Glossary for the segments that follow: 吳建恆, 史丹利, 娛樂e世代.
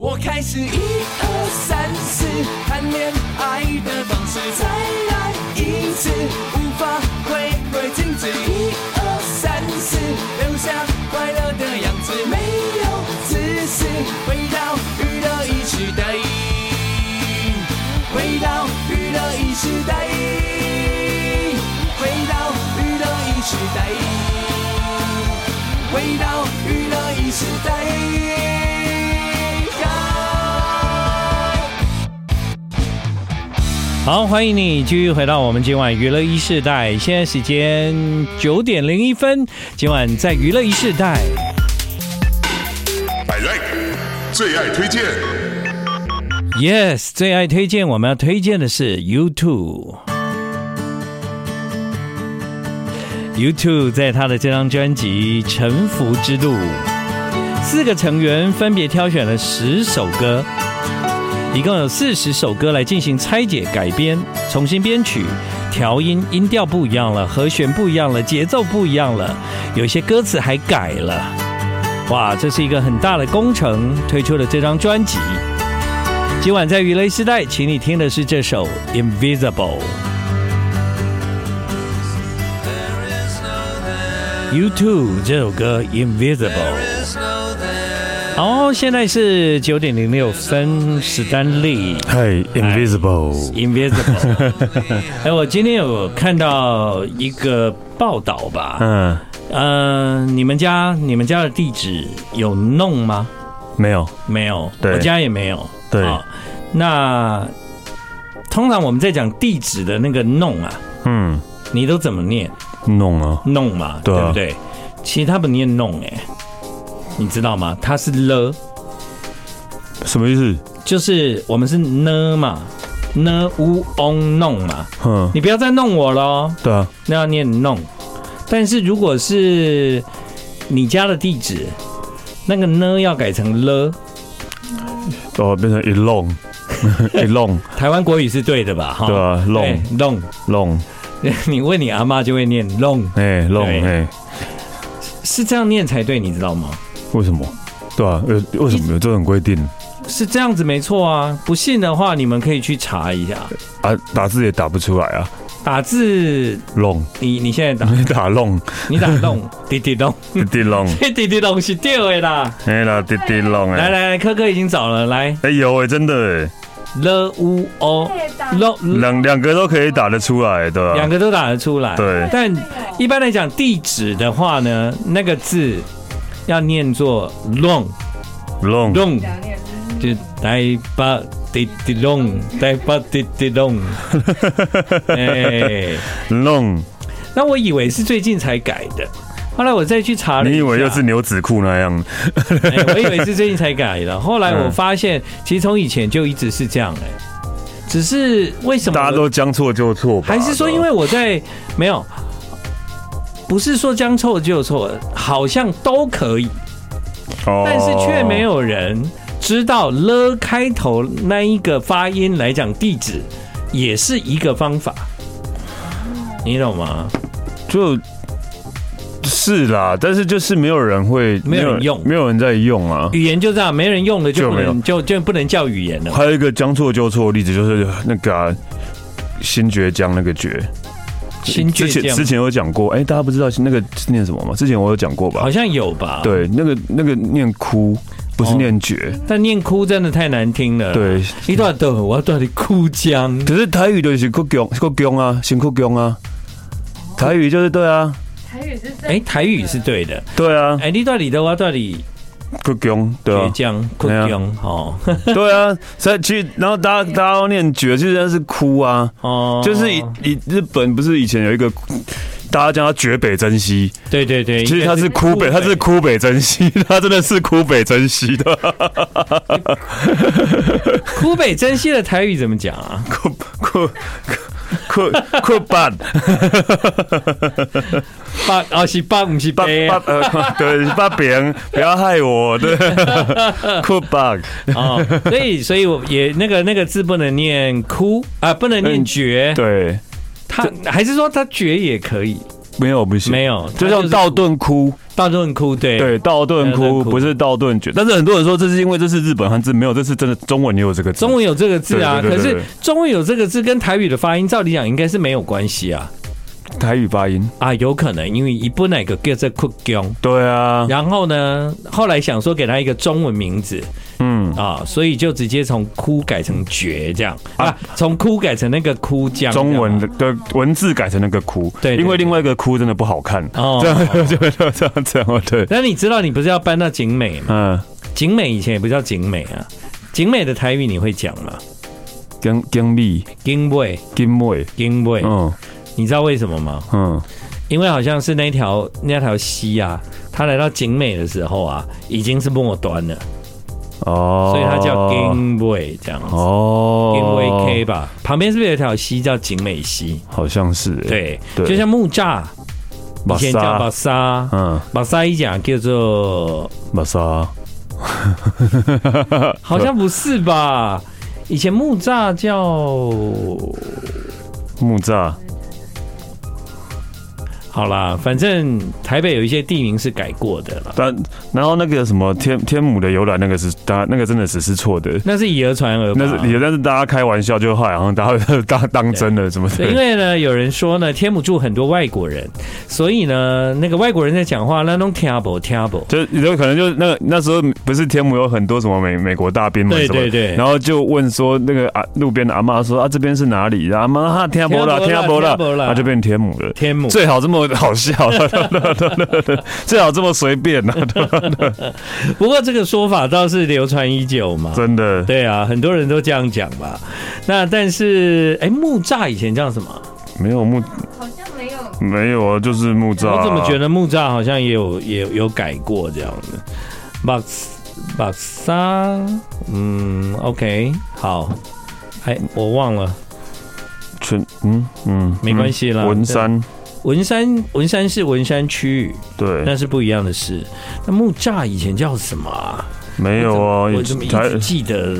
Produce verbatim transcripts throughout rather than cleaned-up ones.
我开始一二三四谈恋爱的方式，再来一次，无法回归静止。一二三四，留下快乐的样子，没有自私，回到娱乐一时代，回到娱乐一时代，回到娱乐一时代，回到娱乐一时代。好，欢迎你继续回到我们今晚娱乐一世代，现在时间九点零一分。今晚在娱乐一世代 ，I like 最爱推荐 ，Yes 最爱推荐，我们要推荐的是 U 二。U 二在他的这张专辑《沉浮之路》，四个成员分别挑选了十首歌。一共有四十首歌来进行拆解、改编、重新编曲、调音，音调不一样了，和弦不一样了，节奏不一样了，有些歌词还改了。哇，这是一个很大的工程，推出了这张专辑。今晚在娱乐一世代，请你听的是这首《Invisible》。U 二 这首歌《Invisible》。好，现在是九点零六分，史丹利。嗨 ，Invisible。Invisible。哎，我今天有看到一个报道吧？嗯。呃，你们家你们家的地址有弄吗？没有，没有。对，我家也没有。对。哦、那通常我们在讲地址的那个弄啊，嗯，你都怎么念？弄啊，弄嘛， 对,、啊、对不对？其实他不念弄哎、欸。你知道吗？它是了，什么意思？就是我们是呢嘛，呢乌翁弄嘛，嗯，你不要再弄我了，对啊，那要念弄。但是如果是你家的地址，那个呢要改成了，哦，变成一弄一弄。台湾国语是对的吧？对啊，弄弄弄。你问你阿妈就会念弄，哎弄哎，是这样念才对，你知道吗？为什么？对啊，为什么有这种规定？是这样子没错啊，不信的话你们可以去查一下啊，打字也打不出来啊，打字弄，你你现在打，你打弄，你打弄，滴滴弄，滴滴弄，滴滴弄是对的啦，哎啦滴滴弄，来来来，柯柯已经找了，来，哎呦哎，真的了乌哦，两两个都可以打得出来的，两个都打得出来，对，但一般来讲地址的话呢，那个字。要念作 long long long， 就台北滴滴 long， 台北滴滴 long， 哎 long。那我以为是最近才改的，后来我再去查了一下，你以为又是牛仔裤那样、哎？我以为是最近才改的，后来我发现，嗯、其实从以前就一直是这样哎、欸，只是为什么大家都将错就错吧？还是说因为我在没有？不是说将错就错，好像都可以， oh. 但是却没有人知道了开头那一个发音来讲地址也是一个方法，你懂吗？就是啦，但是就是没有人会，没有人用，没有人在用啊。语言就这样，没人用的就不能 就, 就, 就不能叫语言了。还有一个将错就错的例子就是那个、啊、新倔强那个倔。之前之前有讲过，哎、欸，大家不知道那个念什么吗？之前我有讲过吧？好像有吧？对，那个那个念哭，不是念绝、哦，但念哭真的太难听了。对，一段的我到底哭僵。可是台语就是哭僵，哭僵啊，辛苦僵啊。台语就是对啊，台语是哎、欸，台语是对的，对啊。哎、欸，你到底的我到底。酷姜，对啊，酷姜，哦，对啊，所以其实然后大家大家都念绝，其实那是哭啊，哦，就是以以日本不是以前有一个大家叫他绝北珍惜，对对对，其实他是哭北，他是哭北珍惜，他真的是哭北珍惜的，哭北珍惜的台语怎么讲啊？哭哭酷酷八，八啊是八，不是八八呃，对是八饼，不要害我，对，酷八哦，所以所以我也那个那个字不能念哭啊，不能念绝，对，他还是说他绝也可以，没有不行，没有，就像道顿窟，道顿窟对对，道顿窟不是道顿崛，但是很多人说这是因为这是日本汉字，没有，这是真的中文也有这个字，中文有这个字啊，對對對對對可是中文有这个字跟台语的发音，照理讲应该是没有关系啊。台语发音啊，有可能，因为一本来个叫做曲江，对啊，然后呢，后来想说给他一个中文名字，嗯啊，所以就直接从窟改成绝这样啊，从窟改成那个窟江，中文的文字改成那个窟， 對, 對, 对，因为另外一个窟真的不好看，哦，这样就这样这样对。那你知道你不是要搬到景美吗？嗯，景美以前也不叫景美啊，景美的台语你会讲吗？景景美，景美，景美，景美，嗯。你知道为什么吗？嗯，因为好像是那条那条溪啊，他来到景美的时候啊，已经是末端了，哦，所以它叫景美这样子，哦，景美溪吧，旁边是不是有一条溪叫景美溪？好像是，对，对，就像木栅，以前叫巴沙，嗯，巴沙一讲叫做巴沙，好像不是吧？以前木栅叫木栅。好啦，反正台北有一些地名是改过的啦。但然后那个什么天天母的由来，那个是大那个真的只是错的，那是以讹传讹。那是但是大家开玩笑就害，然后大家当当真了什么的。因为呢，有人说呢，天母住很多外国人，所以呢，那个外国人在讲话，那都听不听不。就有可能就那那时候不是天母有很多什么美美国大兵嘛，对对对。然后就问说那个路边的阿嬤说啊，这边是哪里？阿嬤哈听不啦，听不啦，啊就变天母了。天母最好这么。好笑，最好这么随便啊！不过这个说法倒是流传已久嘛，真的。对啊，很多人都这样讲吧。那但是，哎，木栅以前叫什么？没有木，好像没有，没有啊，就是木栅。我怎么觉得木栅好像也有也有改过这样的？马马沙，嗯 ，OK， 好，哎，我忘了。全嗯嗯，没关系啦，文山。文山，文山是文山区域，对，那是不一样的事。那木栅以前叫什么啊？没有啊，我怎么一直记得？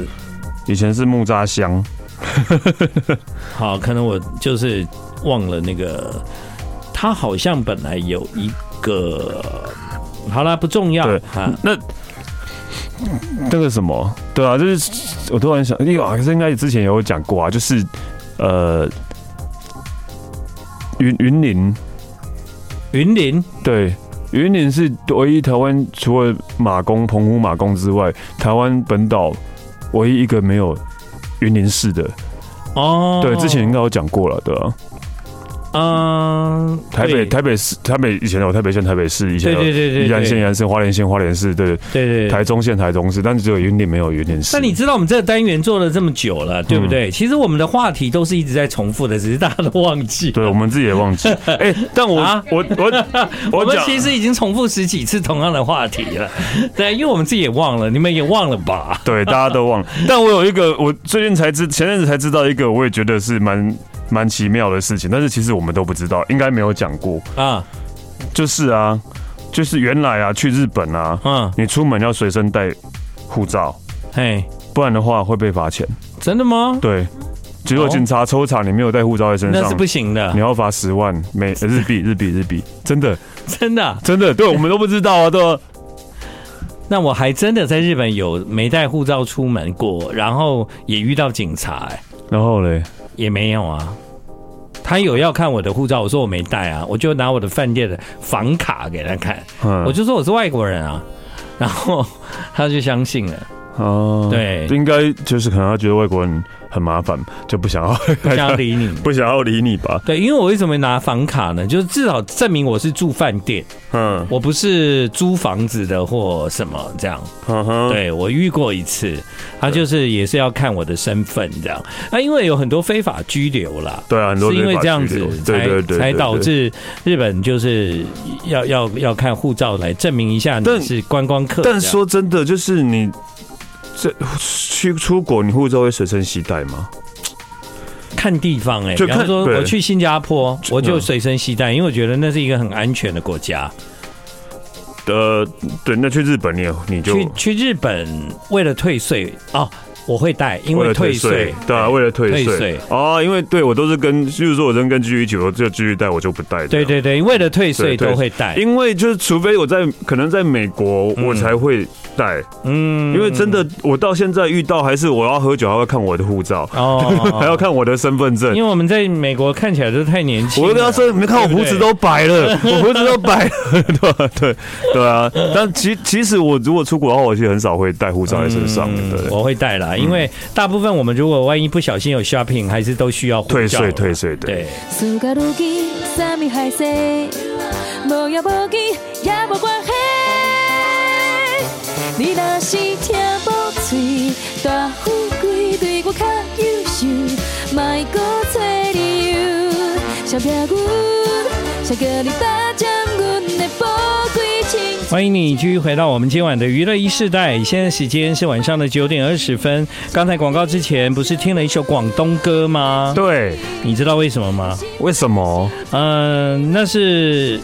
以前是木栅乡。好，可能我就是忘了那个，它好像本来有一个，好啦，不重要。对，啊、那。那个什么，对啊，就是我突然想，哎呀，可是应该之前有讲过啊，就是呃。云云林，云林对，云林是唯一台湾除了马公、澎湖马公之外，台湾本岛唯一一个没有云林市的。哦，对，之前应该有讲过了，对啊。嗯，台北台北市台北以前有台北县台北市，以前有宜兰县宜兰市，花莲县花莲市，对对对，台中县台中市，但只有云林没有云林市。那你知道我们这个单元做了这么久了，对不对？嗯、其实我们的话题都是一直在重复的，只是大家都忘记。对，我们自己也忘记。哎、欸，但我、啊、我我 我, 我们其实已经重复十几次同样的话题了，对，因为我们自己也忘了，你们也忘了吧？对，大家都忘了。但我有一个，我最近才知，前阵子才知道一个，我也觉得是蛮。蛮奇妙的事情，但是其实我们都不知道，应该没有讲过啊。就是啊，就是原来啊，去日本啊，啊你出门要随身带护照，嘿，不然的话会被罚钱。真的吗？对，结果警察抽查你没有带护照在身上，那是不行的，你要罚十万美日币，日币，日币，真的，真的、啊，真的，对我们都不知道啊，对吧？那我还真的在日本有没带护照出门过，然后也遇到警察、欸，然后嘞。也没有啊，他有要看我的护照，我说我没带啊，我就拿我的饭店的房卡给他看，嗯、我就说我是外国人啊，然后他就相信了。哦，对，应该就是可能他觉得外国人很麻烦，就不想要不想要理你，不想要理你吧？对，因为我为什么拿房卡呢？就是至少证明我是住饭店，嗯，我不是租房子的或什么这样。嗯哼，对我遇过一次，他就是也是要看我的身份这样。那、啊、因为有很多非法拘留啦，对啊，很多非法拘留是因为这样子才对对对对对才导致日本就是要要要看护照来证明一下你是观光客。但, 但说真的，就是你。这去出国，你护照会随身携带吗？看地方哎、欸，比方说我去新加坡，我就随身携带，因为我觉得那是一个很安全的国家。呃，对，那去日本你你就去去日本为了退税哦。我会带，因为退税，对啊，为了退税哦，因为对我都是跟，就是说我真跟 G 一起，我就 G 一带我就不带。对对对，为了退税都会带，因为就是除非我在可能在美国，我才会带，嗯，因为真的我到现在遇到还是我要喝酒还要看我的护照，哦，还要看我的身份证，因为我们在美国看起来都太年轻。我跟他说，你看我胡子都白了，我胡子都白了，对对啊，但其其实我如果出国的话，我其实很少会带护照在身上，对，我会带啦。因为大部分我们如果万一不小心有 shopping， 还是都需要退税退税对。欢迎你继续回到我们今晚的娱乐一世代，现在时间是晚上的九点二十分。刚才广告之前不是听了一首广东歌吗？对，你知道为什么吗？为什么？嗯、呃，那是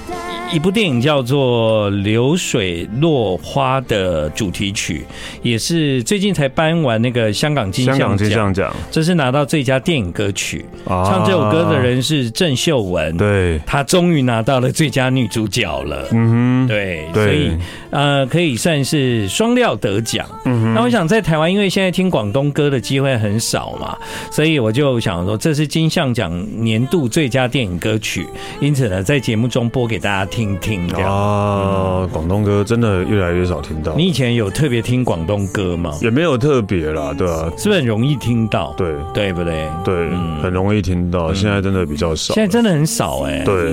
一部电影叫做《流水落花》的主题曲，也是最近才颁完那个香港金像奖，这是拿到最佳电影歌曲。啊、唱这首歌的人是郑秀文，对，她终于拿到了最佳女主角了。嗯哼，对，对所以呃，可以算是双料得奖。嗯哼，那我想在台湾，因为现在听广东歌的机会很少嘛，所以我就想说，这是金像奖年度最佳电影歌曲，因此呢，在节目中播给大家听。听听啊，广东歌真的越来越少听到。你以前有特别听广东歌吗？也没有特别啦，对啊，是不是很容易听到？对，对不对？对，很容易听到。现在真的比较少，现在真的很少哎。对，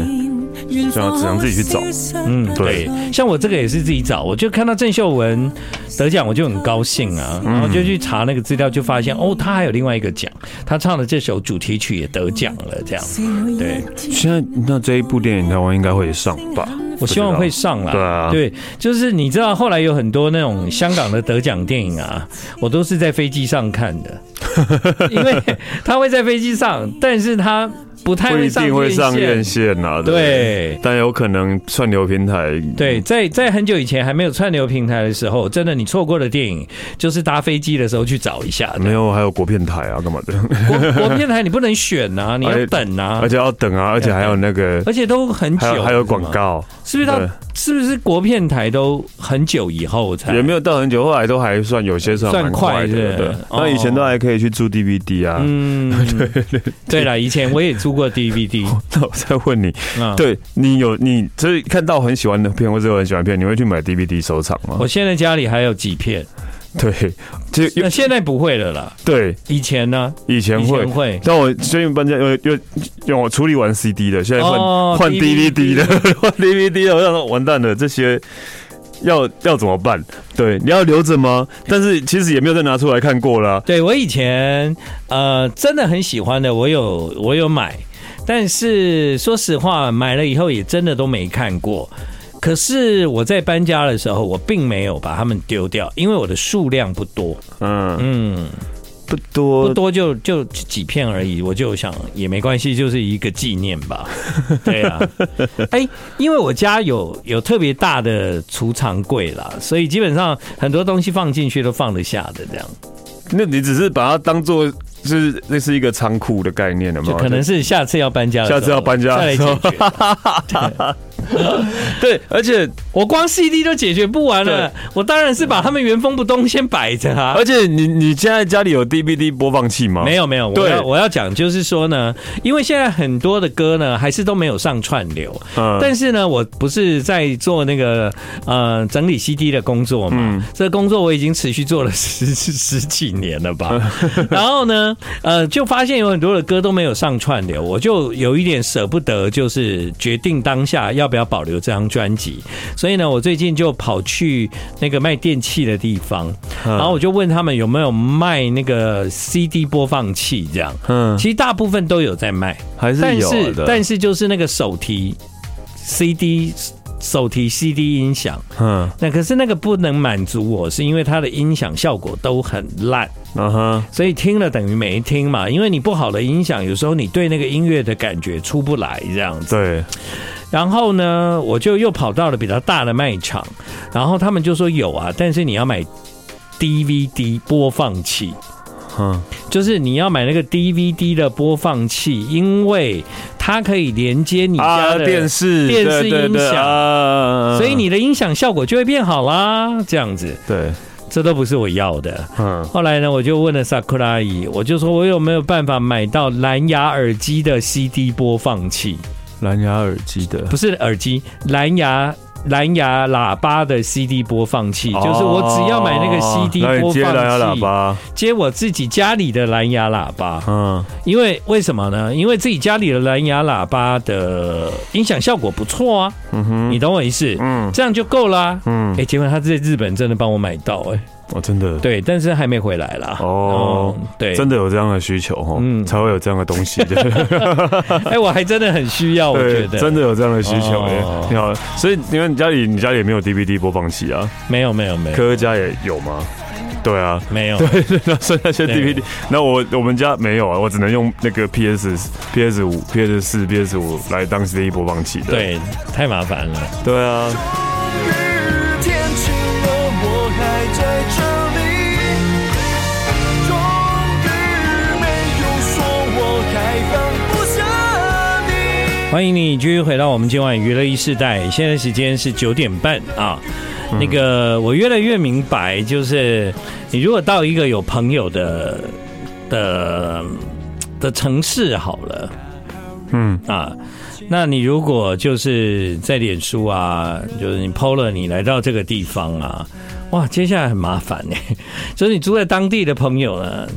像只能自己去找。嗯，对，像我这个也是自己找，我就看到郑秀文得奖，我就很高兴啊，然后就去查那个资料，就发现哦，他还有另外一个奖，他唱的这首主题曲也得奖了，这样。对，现在那这一部电影台湾应该会上吧？我希望会上啦，对啊，对，就是你知道后来有很多那种香港的得奖电影啊，我都是在飞机上看的，因为他会在飞机上，但是他不太会上院线，不一定会上院线啊，对，但有可能串流平台，对，在在很久以前还没有串流平台的时候，真的你错过的电影，就是搭飞机的时候去找一下，没有，还有国片台啊，干嘛的？国国片台你不能选啊，你要等啊，而且要等啊，而且还有那个，而且都很久，还有广告。是不是到是不是国片台都很久以后才？也没有到很久，后来都还算有些算蛮快的。那以前都还可以去租 D V D 啊。嗯，对对对啦，以前我也租过 D V D。那我再问你，对你有你就是看到很喜欢的片或者很喜欢片，你会去买 D V D 收藏吗？我现在家里还有几片。对，就那现在不会了啦。对，以前呢？以前会会，但我最近搬家又又用我处理完 C D 的，现在换换 D V D 的，换 D V D 的，我想说完蛋了，这些要要怎么办？对，你要留着吗？但是其实也没有再拿出来看过啦。对我以前呃真的很喜欢的，我有我有买，但是说实话，买了以后也真的都没看过。可是我在搬家的时候，我并没有把它们丢掉，因为我的数量不多。嗯嗯，不多不多就，就就几片而已。我就想也没关系，就是一个纪念吧。对啊，哎、欸，因为我家有有特别大的储藏柜啦，所以基本上很多东西放进去都放得下的这样。那你只是把它当做就是那是一个仓库的概念了吗？就可能是下次要搬家的时候，下次要搬家的时候再来解决。对，而且我光 C D 都解决不完了，我当然是把他们原封不动先摆着啊。而且你你现在家里有 D V D 播放器吗？没有没有，我要我要讲就是说呢，因为现在很多的歌呢还是都没有上串流，嗯、但是呢，我不是在做那个呃整理 C D 的工作嘛，嗯、这个工作我已经持续做了十十几年了吧，然后呢，呃，就发现有很多的歌都没有上串流，我就有一点舍不得，就是决定当下要不要保留这张专辑，所以呢，我最近就跑去那个卖电器的地方，然后我就问他们有没有卖那个 C D 播放器这样，嗯，其实大部分都有在卖，还是有的，但是但是就是那个手提 C D。手提 C D 音响，嗯，那可是那个不能满足我，是因为它的音响效果都很烂，嗯哼，所以听了等于没听嘛，因为你不好的音响，有时候你对那个音乐的感觉出不来，这样子。对，然后呢我就又跑到了比较大的卖场，然后他们就说有啊，但是你要买 D V D 播放器，嗯，就是你要买那个 D V D 的播放器，因为它可以连接你家的电视、啊、电视音响，对对对、啊，所以你的音响效果就会变好啦，这样子。对，这都不是我要的。嗯，后来呢，我就问了 Sakura 阿姨，我就说我有没有办法买到蓝牙耳机的 C D 播放器？蓝牙耳机的不是耳机，蓝牙。蓝牙喇叭的 C D 播放器，哦，就是我只要买那个 C D 播放器，接蓝牙喇叭，接我自己家里的蓝牙喇叭。嗯，因为为什么呢？因为自己家里的蓝牙喇叭的音响效果不错啊。嗯哼，你懂我意思？嗯，这样就够了啊。嗯，哎、欸，结果他在日本真的帮我买到哎、欸。哦，真的对，但是还没回来啦。哦，嗯、对，真的有这样的需求哈、嗯，才会有这样的东西的。哎、欸，我还真的很需要，我觉得真的有这样的需求哎、哦欸。你好，所以因为你家里你家里也没有 D V D 播放器啊？没有没有没有，柯家也有吗？对啊，没有。对，所以那些 D V D， 那我我们家没有啊，我只能用那个 P S 五、P S 四、P S 五 来当 C D 播放器的。对，太麻烦了。对啊。欢迎你继续回到我们今晚娱乐一世代，现在时间是九点半啊。那个我越来越明白，就是你如果到一个有朋友的的的城市好了，嗯啊，那你如果就是在脸书啊，就是你 P O 了你来到这个地方啊，哇，接下来很麻烦哎、欸，就是你住在当地的朋友呢。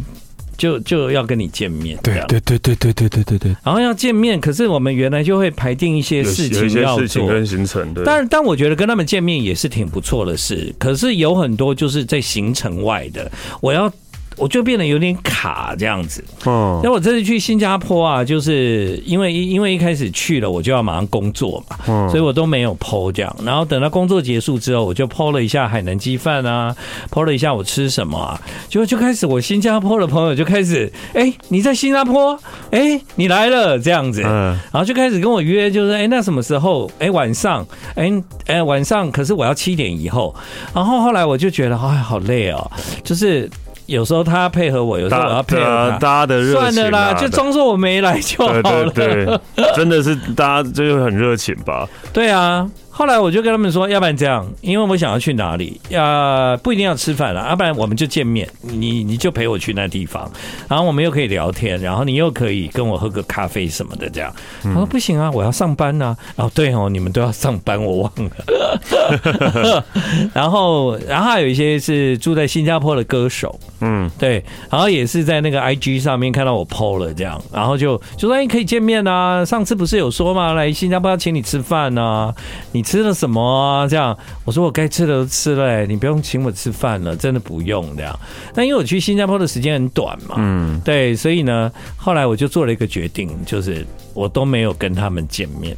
就就要跟你见面，对对对对对对对对对。然后要见面，可是我们原来就会排定一些事情要做，有些事情跟行程。对，但但我觉得跟他们见面也是挺不错的事。可是有很多就是在行程外的，我要我就变得有点卡这样子。哦。那我这次去新加坡啊，就是因为因为一开始去了我就要马上工作嘛，嗯、所以我都没有 po 这样。然后等到工作结束之后，我就 po 了一下海南鸡饭啊 ，po 了一下我吃什么啊，结果就开始我新加坡的朋友就开始，哎、欸，你在新加坡？哎、欸，你来了这样子，嗯、然后就开始跟我约，就是哎、欸，那什么时候？哎、欸，晚上？哎、欸、哎、欸，晚上？可是我要七点以后。然后后来我就觉得哎，好累哦，就是。有时候他配合我，有时候我要配合他，大家的热情、啊、算了啦，就装作我没来就好了。对对对，真的是大家就是很热情吧？对啊。后来我就跟他们说，要不然这样，因为我想要去哪里，呃，不一定要吃饭了，要不然我们就见面，你你就陪我去那地方，然后我们又可以聊天，然后你又可以跟我喝个咖啡什么的这样。他说不行啊，我要上班啊。哦，对哦，你们都要上班，我忘了。然后，然后还有一些是住在新加坡的歌手，嗯，对，然后也是在那个 I G 上面看到我 P O 了这样，然后就就说哎，可以见面啊，上次不是有说嘛，来新加坡要请你吃饭啊，你。吃了什么啊？这样我说我该吃的都吃了、欸，你不用请我吃饭了，真的不用这样。那因为我去新加坡的时间很短嘛，嗯，对，所以呢，后来我就做了一个决定，就是我都没有跟他们见面。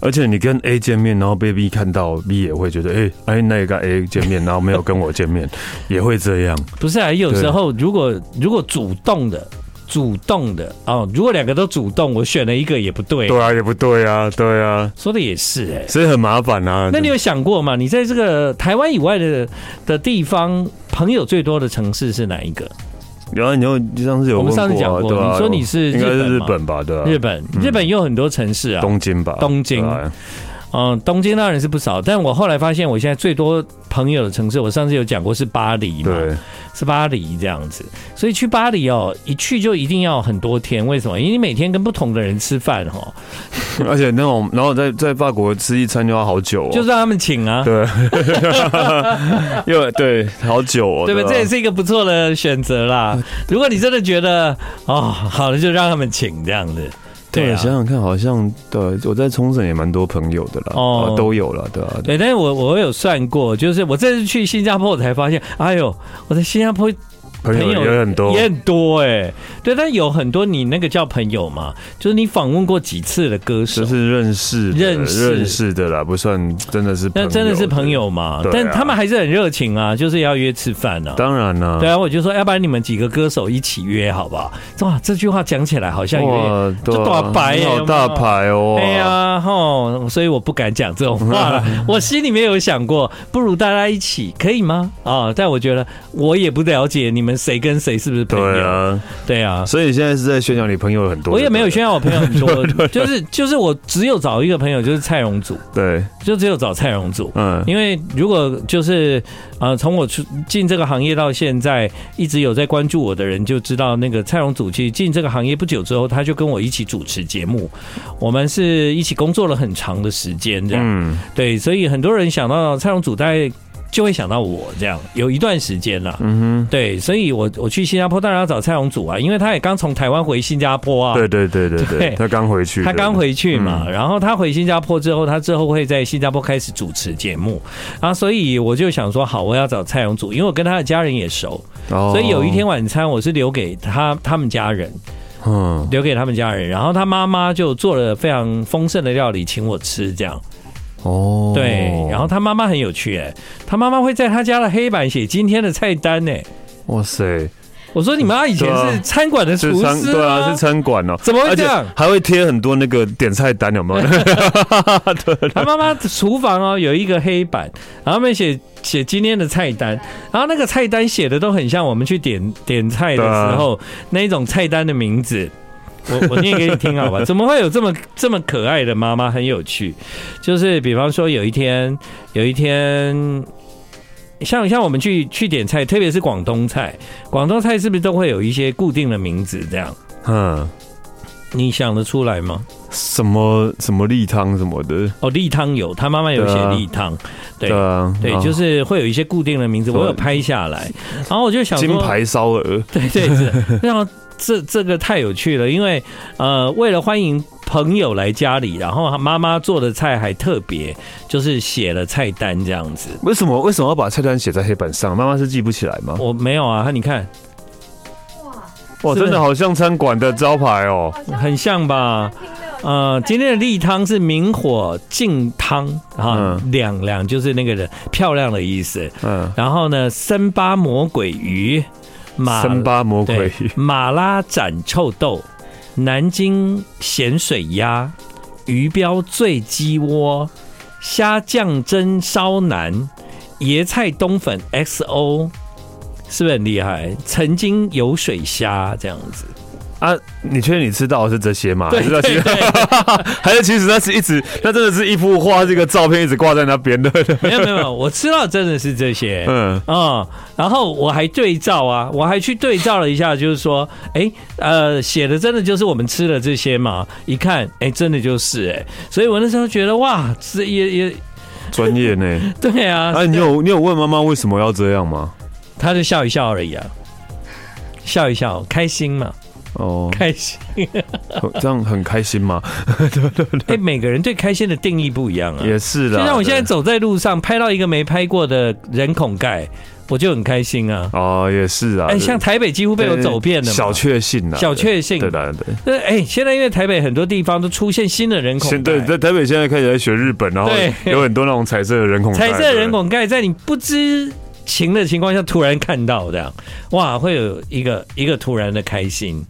而且你跟 A 见面，然后被 B 看到 ，B 也会觉得，哎、欸、哎，那个 A 见面，然后没有跟我见面，也会这样。不是啊，有时候如果如果主动的。主动的哦，如果两个都主动，我选了一个也不对。对啊，也不对啊，对啊，说的也是哎、欸，所以很麻烦啊。那你有想过吗？你在这个台湾以外的的地方，朋友最多的城市是哪一个？然后你又上次有问过、啊、我们上次讲过、啊，你说你是日本应该是日本吧？对啊，日本、嗯、日本有很多城市啊，东京吧，东京。嗯，东京当然是不少，但我后来发现，我现在最多朋友的城市，我上次有讲过是巴黎嘛，是巴黎这样子。所以去巴黎哦，一去就一定要很多天，为什么？因为你每天跟不同的人吃饭哦，而且那种，然后在在法国吃一餐就要好久哦，就让他们请啊，对，因为对，好久哦，对吧？这也是一个不错的选择啦。如果你真的觉得哦，好了，就让他们请这样子。对、啊，想想看，好像对我在冲绳也蛮多朋友的啦，哦，都有啦，对啊。对，但是我我有算过，就是我这次去新加坡我才发现，哎呦，我在新加坡朋友也很多，也很多哎、欸，对，但有很多你那个叫朋友嘛，就是你访问过几次的歌手，就是认识的认识认识的啦，不算真的是朋友的，那真的是朋友嘛，啊、但他们还是很热情啊，就是要约吃饭啊，当然啦、啊，对啊，我就说要不然你们几个歌手一起约好不好？哇，这句话讲起来好像有点就大牌、欸，好大牌哦，对呀吼，所以我不敢讲这种话了，我心里面有想过，不如大家一起可以吗？啊、哦，但我觉得我也不了解你们。谁跟谁是不是朋友？对啊，对啊，所以现在是在宣扬你朋友很多。我也没有宣扬我朋友很多，就是就是我只有找一个朋友，就是蔡荣祖。对，就只有找蔡荣祖。嗯，因为如果就是呃，从我进这个行业到现在，一直有在关注我的人就知道，那个蔡荣祖其实进这个行业不久之后，他就跟我一起主持节目，我们是一起工作了很长的时间这样。嗯，对，所以很多人想到蔡荣祖大概就会想到我这样，有一段时间啦、啊，嗯哼，对，所以我我去新加坡当然要找蔡荣祖啊，因为他也刚从台湾回新加坡啊，对对对对 对, 對，他刚回去，他刚回去嘛、嗯，然后他回新加坡之后，他之后会在新加坡开始主持节目啊，所以我就想说，好，我要找蔡荣祖，因为我跟他的家人也熟，哦、所以有一天晚餐我是留给他他们家人。嗯，留给他们家人，然后他妈妈就做了非常丰盛的料理请我吃，这样。哦、oh ，对，然后他妈妈很有趣哎、欸，他妈妈会在他家的黑板写今天的菜单哎、欸，哇塞！我说你妈以前是餐馆的厨师、啊對啊，对啊，是餐馆哦、喔，怎么会这样？还会贴很多那个点菜单，有没有？他妈妈厨房哦、喔、有一个黑板，然后他们写写今天的菜单，然后那个菜单写的都很像我们去点点菜的时候、啊、那一种菜单的名字。我, 我念给你听好吧？怎么会有这么这么可爱的妈妈？很有趣，就是比方说有一天，有一天，像像我们去去点菜，特别是广东菜，广东菜是不是都会有一些固定的名字？这样，嗯，你想得出来吗？什么什么例汤什么的哦，例汤有，他妈妈有写例汤，对、啊、对、啊、就是会有一些固定的名字，我有拍下来，然后我就想说金牌烧鹅，对对是，然后。这这个太有趣了，因为呃，为了欢迎朋友来家里，然后妈妈做的菜还特别，就是写了菜单这样子。为什么为什么要把菜单写在黑板上？妈妈是记不起来吗？我没有啊，你看，哇哇，真的好像餐馆的招牌哦，很像吧？呃，今天的例汤是明火净汤啊，两两就是那个的漂亮的意思。嗯，然后呢，生巴魔鬼鱼。生巴魔鬼鱼、马拉斩臭豆、南京咸水鸭、鱼标醉鸡窝、虾酱蒸烧腩、椰菜冬粉 X O， 是不是很厉害？曾经有水虾这样子。啊，你确定你吃到的是这些吗？对对对还是其实那是一直，那真的是一幅画，这个照片一直挂在那边的。没有没有，我吃到的真的是这些。嗯嗯，然后我还对照啊，我还去对照了一下，就是说，哎、欸、呃，写的真的就是我们吃的这些嘛？一看，哎、欸，真的就是哎、欸，所以我那时候觉得哇，这也也专业呢、欸。对啊，哎、啊，你有你有问妈妈为什么要这样吗？她就笑一笑而已啊，笑一笑，开心嘛。哦，开心，这样很开心嘛？对对对。哎，每个人对开心的定义不一样啊。也是啦。就像我现在走在路上，拍到一个没拍过的人孔盖，我就很开心啊。哦，也是啊。哎，像台北几乎被我走遍了嘛。小确幸啊，小确幸。对对对。哎，现在因为台北很多地方都出现新的人孔盖。对，在台北现在开始在学日本，然后有很多那种彩色的人孔盖。彩色人孔盖在你不知情的情况下突然看到，这样哇，会有一个一个突然的开心。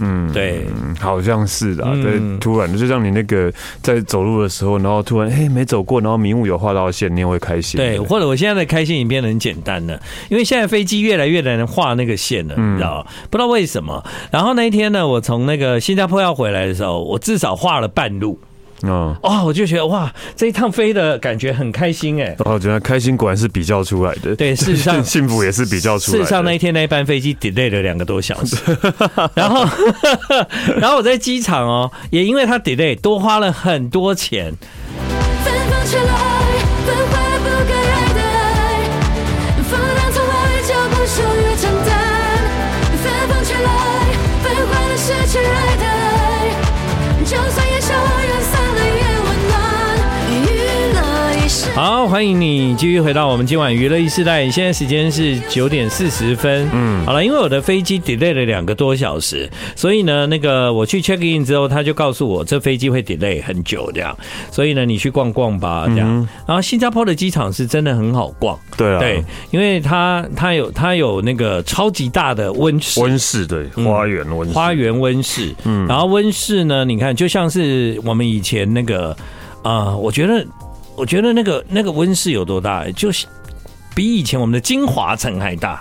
嗯，对，好像是啦。对，突然就像你那个在走路的时候，然后突然哎、欸、没走过，然后迷雾有画到线，你也会开心。对，或者我现在的开心已经变得很简单了，因为现在飞机越来越难画那个线了，你知道吗？不知道为什么。然后那一天呢，我从那个新加坡要回来的时候，我至少画了半路。哦，我就觉得哇，这一趟飞的感觉很开心哎、欸！哦，我觉得开心果然是比较出来的，对，事实上幸福也是比较出来的。事实上那一天那一班飞机 delay 了两个多小时，然后然后我在机场哦，也因为它 delay 多花了很多钱。欢迎你继续回到我们今晚娱乐e世代，现在时间是九点四十分。嗯，好了，因为我的飞机 delay 了两个多小时，所以呢，那个我去 check in 之后，他就告诉我这飞机会 delay 很久这样，所以呢，你去逛逛吧这样。嗯、然后新加坡的机场是真的很好逛，对啊，对，因为它它有它有那个超级大的温室，温室对，花园温室、嗯、花园温室，嗯，然后温室呢，你看就像是我们以前那个啊、呃，我觉得。我觉得那个那个温室有多大，就是比以前我们的金华城还大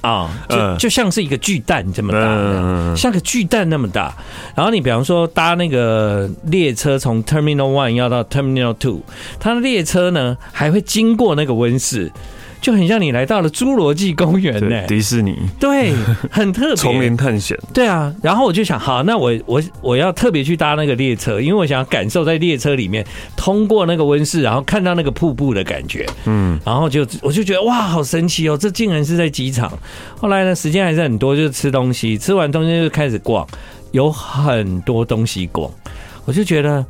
啊、哦，就就像是一个巨蛋这么大、嗯，像个巨蛋那么大。然后你比方说搭那个列车从 Terminal One 要到 Terminal Two， 它的列车呢还会经过那个温室。就很像你来到了侏罗纪公园呢、欸，迪士尼，对，很特别，丛林探险，对啊。然后我就想，好，那我我我要特别去搭那个列车，因为我想要感受在列车里面通过那个温室，然后看到那个瀑布的感觉，嗯，然后就我就觉得哇，好神奇哦，这竟然是在机场。后来呢，时间还是很多，就吃东西，吃完东西就开始逛，有很多东西逛，我就觉得。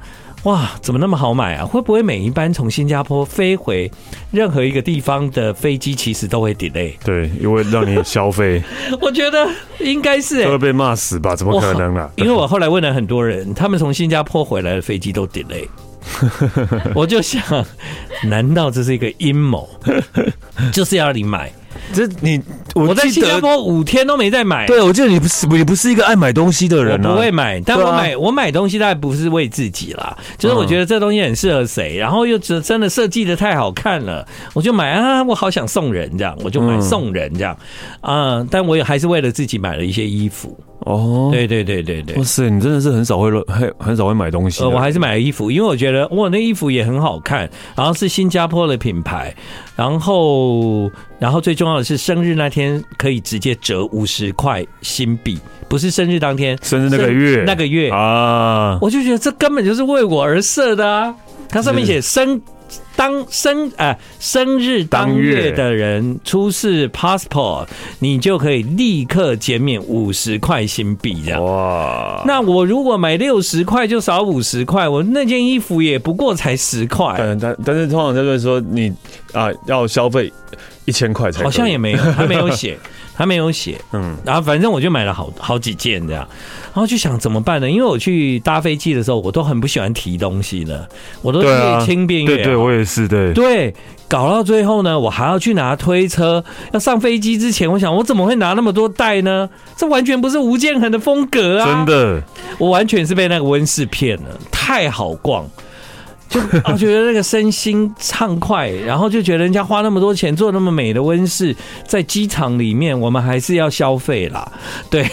哇，怎么那么好买啊？会不会每一班从新加坡飞回任何一个地方的飞机，其实都会 delay？ 对，因为让你消费。我觉得应该是、欸，都会被骂死吧？怎么可能啊？因为我后来问了很多人，他们从新加坡回来的飞机都 delay。我就想，难道这是一个阴谋？就是要你买。这你 我, 我在新加坡五天都没在买。对，我记得你不是你不是一个爱买东西的人、啊，我不会买，但我买、啊、我买东西大概不是为自己啦，就是我觉得这东西很适合谁，然后又真的设计的太好看了，我就买啊，我好想送人这样，我就买送人这样啊、嗯嗯，但我也还是为了自己买了一些衣服。哦，对对对对对，哇塞，你真的是很少会很少会买东西、呃。我还是买了衣服，因为我觉得哇，那衣服也很好看，然后是新加坡的品牌，然后然后最重要的是生日那天可以直接折五十块新币，不是生日当天，生日那个月那个月啊，我就觉得这根本就是为我而设的啊，它上面写生。当生啊、呃、生日当月的人出示 passport， 你就可以立刻减免五十块新币这样。哇！那我如果买六十块就少五十块，我那件衣服也不过才十块。但但是通常就是说你啊、呃、要消费一千块才可以。好像也没有，他没有写，他没有写。嗯，然后反正我就买了好好几件这样，然后就想怎么办呢？因为我去搭飞机的时候，我都很不喜欢提东西的，我都是轻便一点。对对，我也。是的，对，搞到最后呢，我还要去拿推车。要上飞机之前，我想我怎么会拿那么多袋呢？这完全不是吴建衡的风格啊！真的，我完全是被那个温室骗了，太好逛，就我觉得那个身心畅快，然后就觉得人家花那么多钱做那么美的温室，在机场里面，我们还是要消费啦。对，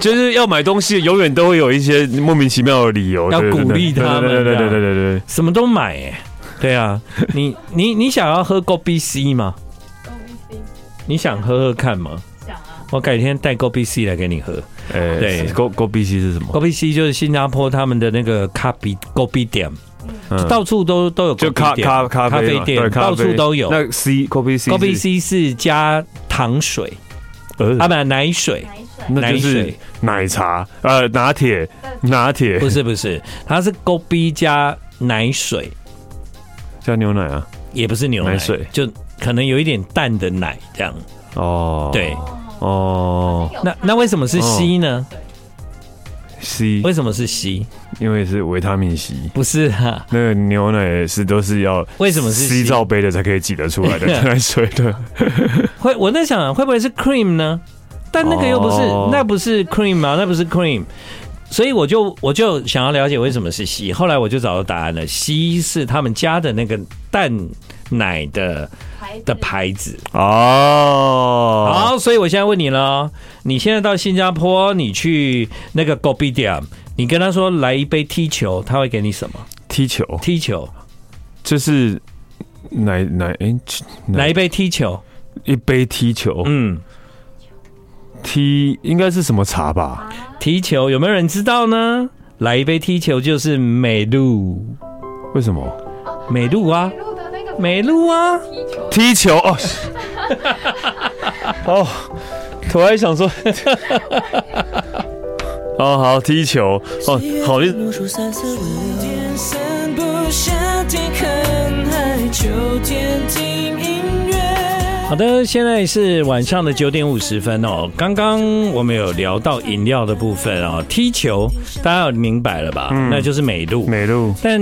就是要买东西，永远都会有一些莫名其妙的理由，要鼓励他们，对对对对对对，什么都买、欸。对啊，你你你想要喝 Kopi C 吗 ？Kopi C， 你想喝喝看吗？想啊！我改天带 Kopi C 来给你喝。哎、欸，对 ，Kopi C 是什么 ？Kopi C 就是新加坡他们的那个咖啡咖啡店，嗯、到处都都有咖啡店，就咖咖咖啡店到处都有。那 C Kopi C Kopi C 是加糖水，呃、啊不奶水。那就是奶茶，呃，拿铁，拿铁不是不是，它是 Kopi 加奶水。加牛奶啊，也不是牛奶，奶水就可能有一点淡的奶这样。哦，对，哦，那那为什么是 C 呢、哦、？C 为什么是 C？ 因为是维他命 C。不是啊，那个牛奶是都是要为什么是 C 罩杯的才可以挤得出来的奶水的。会，我在想会不会是 cream 呢？但那个又不是，哦、那不是 cream 啊，那不是 cream。所以我就我就想要了解为什么是 C， 后来我就找到答案了。C 是他们家的那个蛋奶的的牌子哦。好，所以我现在问你了，你现在到新加坡，你去那个 Kopi Dam， 你跟他说来一杯踢球，他会给你什么？踢球，踢球，就是奶奶哎，来一杯踢球，一杯踢球，嗯。踢应该是什么茶吧？踢球有没有人知道呢？来一杯踢球就是美露，为什么？美露啊，美露啊，踢球哦。哦，我还想说，哦好，踢球哦，好。夏天看海，秋天听音乐。好的，现在是晚上的九点五十分哦。刚刚我们有聊到饮料的部分哦，踢球大家有明白了吧？嗯、那就是美露，美露。但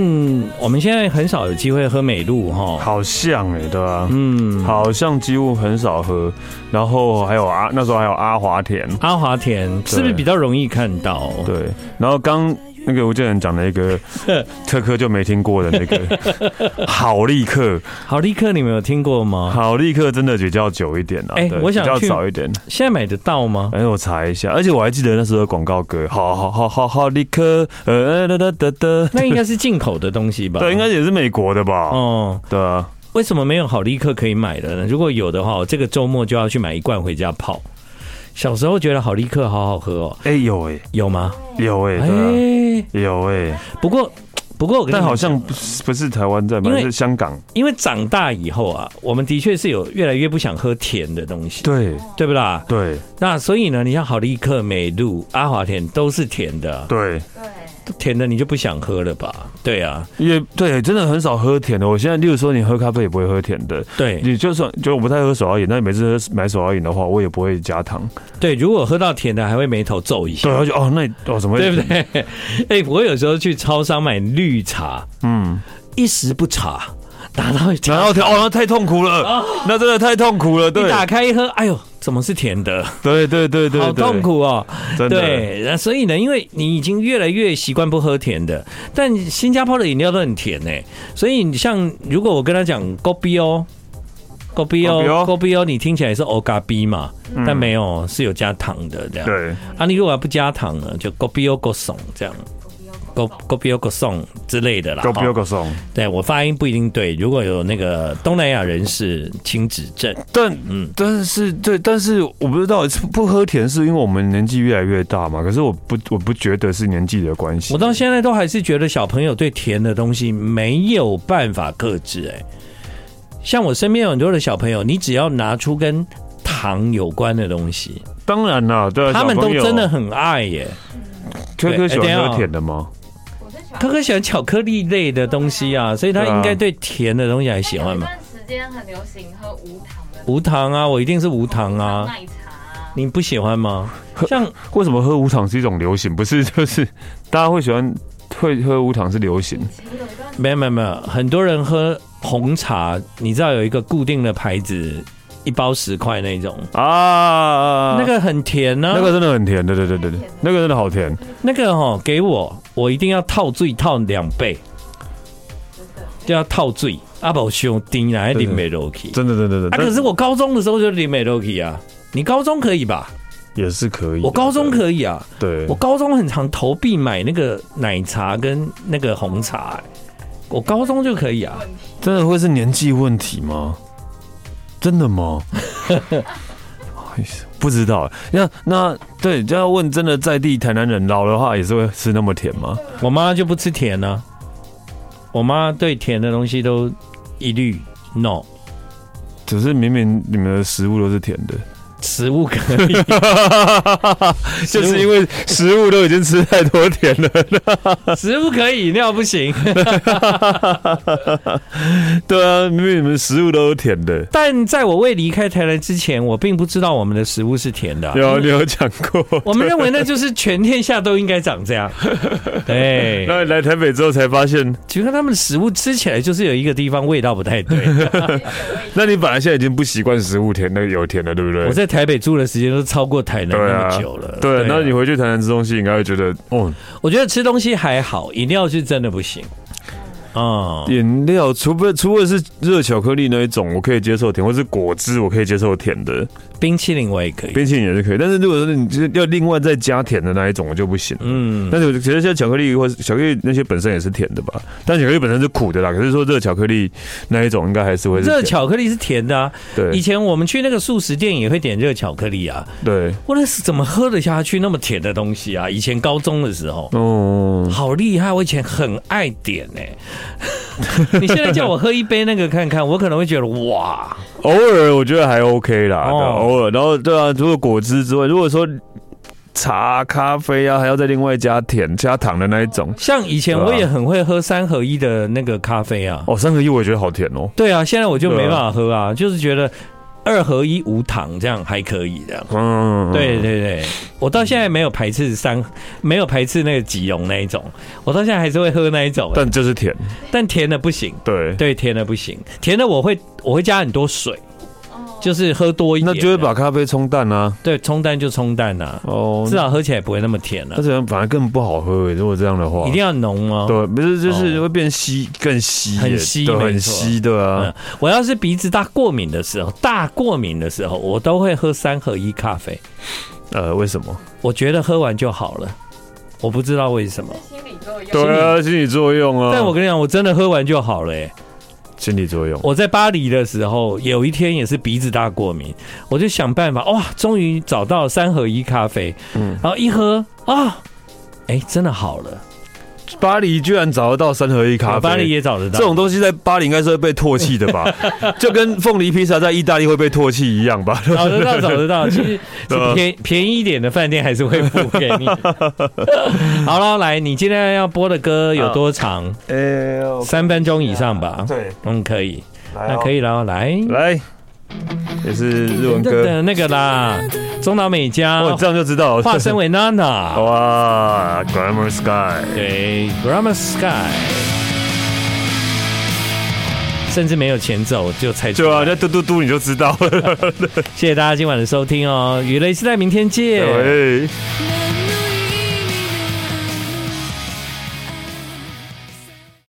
我们现在很少有机会喝美露哈、哦，好像哎、欸，对吧、啊？嗯，好像几乎很少喝。然后还有阿、啊、那时候还有阿华田，阿华田是不是比较容易看到？对，对然后刚。那个吴建仁讲的一个特科就没听过的那个好立克，好立克你们有听过吗？好立克真的比较久一点啊，哎、欸，我想比较早一点，现在买得到吗？哎、欸，我查一下，而且我还记得那时候的广告歌，好好好好好立克，呃哒哒哒哒，那应该是进口的东西吧？对，应该也是美国的吧？哦，对啊，为什么没有好立克可以买的呢？如果有的话，我这个周末就要去买一罐回家泡。小时候觉得好立克好好喝哦，哎、欸、有哎、欸、有吗？有哎、欸、对、啊欸、有哎、欸，不过不过我但好像不是台湾在买，是香港。因为长大以后啊，我们的确是有越来越不想喝甜的东西，对对不啦？对，那所以呢，你像好立克、美露、阿华田都是甜的，对对。甜的你就不想喝了吧？对啊，也对，真的很少喝甜的。我现在，例如说你喝咖啡也不会喝甜的，对，你就算就我不太喝手摇饮，但每次喝买手摇饮的话，我也不会加糖。对，如果喝到甜的，还会眉头皱一下。对，就哦，那哦怎么会？对不对？哎、欸，我有时候去超商买绿茶，嗯，一时不察，打到打到甜，哦，那太痛苦了、哦，那真的太痛苦了。对，你打开一喝，哎呦。怎么是甜的？对对对 对, 對，好痛苦哦、喔！真的。对，所以呢，因为你已经越来越习惯不喝甜的，但新加坡的饮料都很甜哎、欸。所以像如果我跟他讲 “Kopi 哦 ，Kopi 哦 ，Kopi 哦”，你听起来是 “Oga B” 嘛、嗯，但没有是有加糖的这样。对。啊，你如果不加糖呢，就 “Kopi 哦 ，Kosong” 这样 ，“Kopi 哦 ，Kosong” 之类的啦。“Kopi 哦 ，Kosong”。对我发音不一定对，如果有那个东南亚人士请指正。但嗯，但是对。但是我不知道不喝甜是因为我们年纪越来越大嘛，可是我不我不觉得是年纪的关系。我到现在都还是觉得小朋友对甜的东西没有办法克制、欸、像我身边有很多的小朋友，你只要拿出跟糖有关的东西，当然啦，对、啊，他们都真的很爱耶、欸。科科喜欢喝甜的吗？科科喜欢巧克力类的东西啊，所以他应该对甜的东西还喜欢嘛。今天很流行喝无糖的，无糖啊，我一定是无糖啊。奶茶、啊，你不喜欢吗？像为什么喝无糖是一种流行，不是就是大家会喜欢会喝无糖是流行？没有没有没有，很多人喝红茶，你知道有一个固定的牌子，一包十块那种啊，那个很甜呢、啊，那个真的很甜，对对对对对，那个真的好甜，那个哈、哦、给我，我一定要套醉套两倍，就要套醉。阿宝兄弟哪一点没肉体？真的真的真的。啊，可是我高中的时候就点没肉体啊。你高中可以吧？也是可以。我高中可以啊。对。我高中很常投币买那个奶茶跟那个红茶、欸，我高中就可以啊。真的会是年纪问题吗？真的吗？不知道。那那对，就要问真的在地台南人，老的话也是会吃那么甜吗？我妈就不吃甜啊。我妈对甜的东西都。一律 no， 只是明明你们的食物都是甜的，食物可以，就是因为食物都已经吃太多甜了，食物可以，饮料不行。对啊，明明你们食物都是甜的，但在我未离开台南之前，我并不知道我们的食物是甜的、啊。有，你有讲过，我们认为那就是全天下都应该长这样。对，那来台北之后才发现，其实他们的食物吃起来就是有一个地方味道不太对。那你本来现在已经不习惯食物甜，那个有甜的，对不对？我在台北住的时间都超过台南那么久了。对、啊，那、啊、你回去台南吃东西，应该会觉得，嗯，我觉得吃东西还好，饮料是真的不行。啊、嗯，饮料除非除非是热巧克力那一种，我可以接受甜，或是果汁，我可以接受甜的。冰淇淋我也可以，冰淇淋也是可以。但是如果说你要另外再加甜的那一种，我就不行。嗯，但是我觉得像巧克力或巧克力那些本身也是甜的吧，但巧克力本身是苦的啦。可是说热巧克力那一种应该还是会是甜的。热巧克力是甜的啊。对，以前我们去那个素食店也会点热巧克力啊。对，我那是怎么喝得下去那么甜的东西啊？以前高中的时候，哦，好厉害！我以前很爱点哎、欸。你现在叫我喝一杯那个看看，我可能会觉得哇，偶尔我觉得还 OK 啦，哦、偶尔。然后对啊，除了果汁之外，如果说茶、咖啡啊，还要再另外加甜、加糖的那一种。像以前我也很会喝三合一的那个咖啡啊。哦，三合一我也觉得好甜哦。对啊，现在我就没办法喝啊，啊就是觉得二合一无糖这样还可以这样。嗯，对对对，我到现在没有排斥三，没有排斥那个吉隆那一种，我到现在还是会喝那一种、欸，但就是甜，但甜的不行。对对，甜的不行，甜的我会我会加很多水。就是喝多一点，那就会把咖啡冲淡啊。对，冲淡就冲淡啊。哦，至少喝起来不会那么甜啊。而且反而更不好喝耶，如果这样的话。一定要浓哦。对，不是就是会变稀，更稀，很稀，很稀的啊、嗯。我要是鼻子大过敏的时候，大过敏的时候，我都会喝三合一咖啡。呃，为什么？我觉得喝完就好了。我不知道为什么。心理作用。对啊，心理作用啊。但我跟你讲，我真的喝完就好了耶。心理作用。我在巴黎的时候，有一天也是鼻子大过敏，我就想办法，哇，终于找到三合一咖啡，嗯，然后一喝啊，哎、欸，真的好了。巴黎居然找得到三合一咖啡，巴黎也找得到。这种东西在巴黎应该是会被唾弃的吧？就跟凤梨披萨在意大利会被唾弃一样吧？找得到，找得到。其实便便宜一点的饭店还是会付给你。好了，来，你今天要播的歌有多长？呃、啊，三分钟以上吧。对，嗯，可以，哦、那可以了，来来。也是日文歌的那个啦，中岛美嘉，我这样就知道化身为娜娜，哇 ，Grammar Sky， 对 ，Grammar Sky， 甚至没有前奏就猜出来，对啊，那嘟嘟嘟你就知道了。谢谢大家今晚的收听哦，娱乐时代，明天见。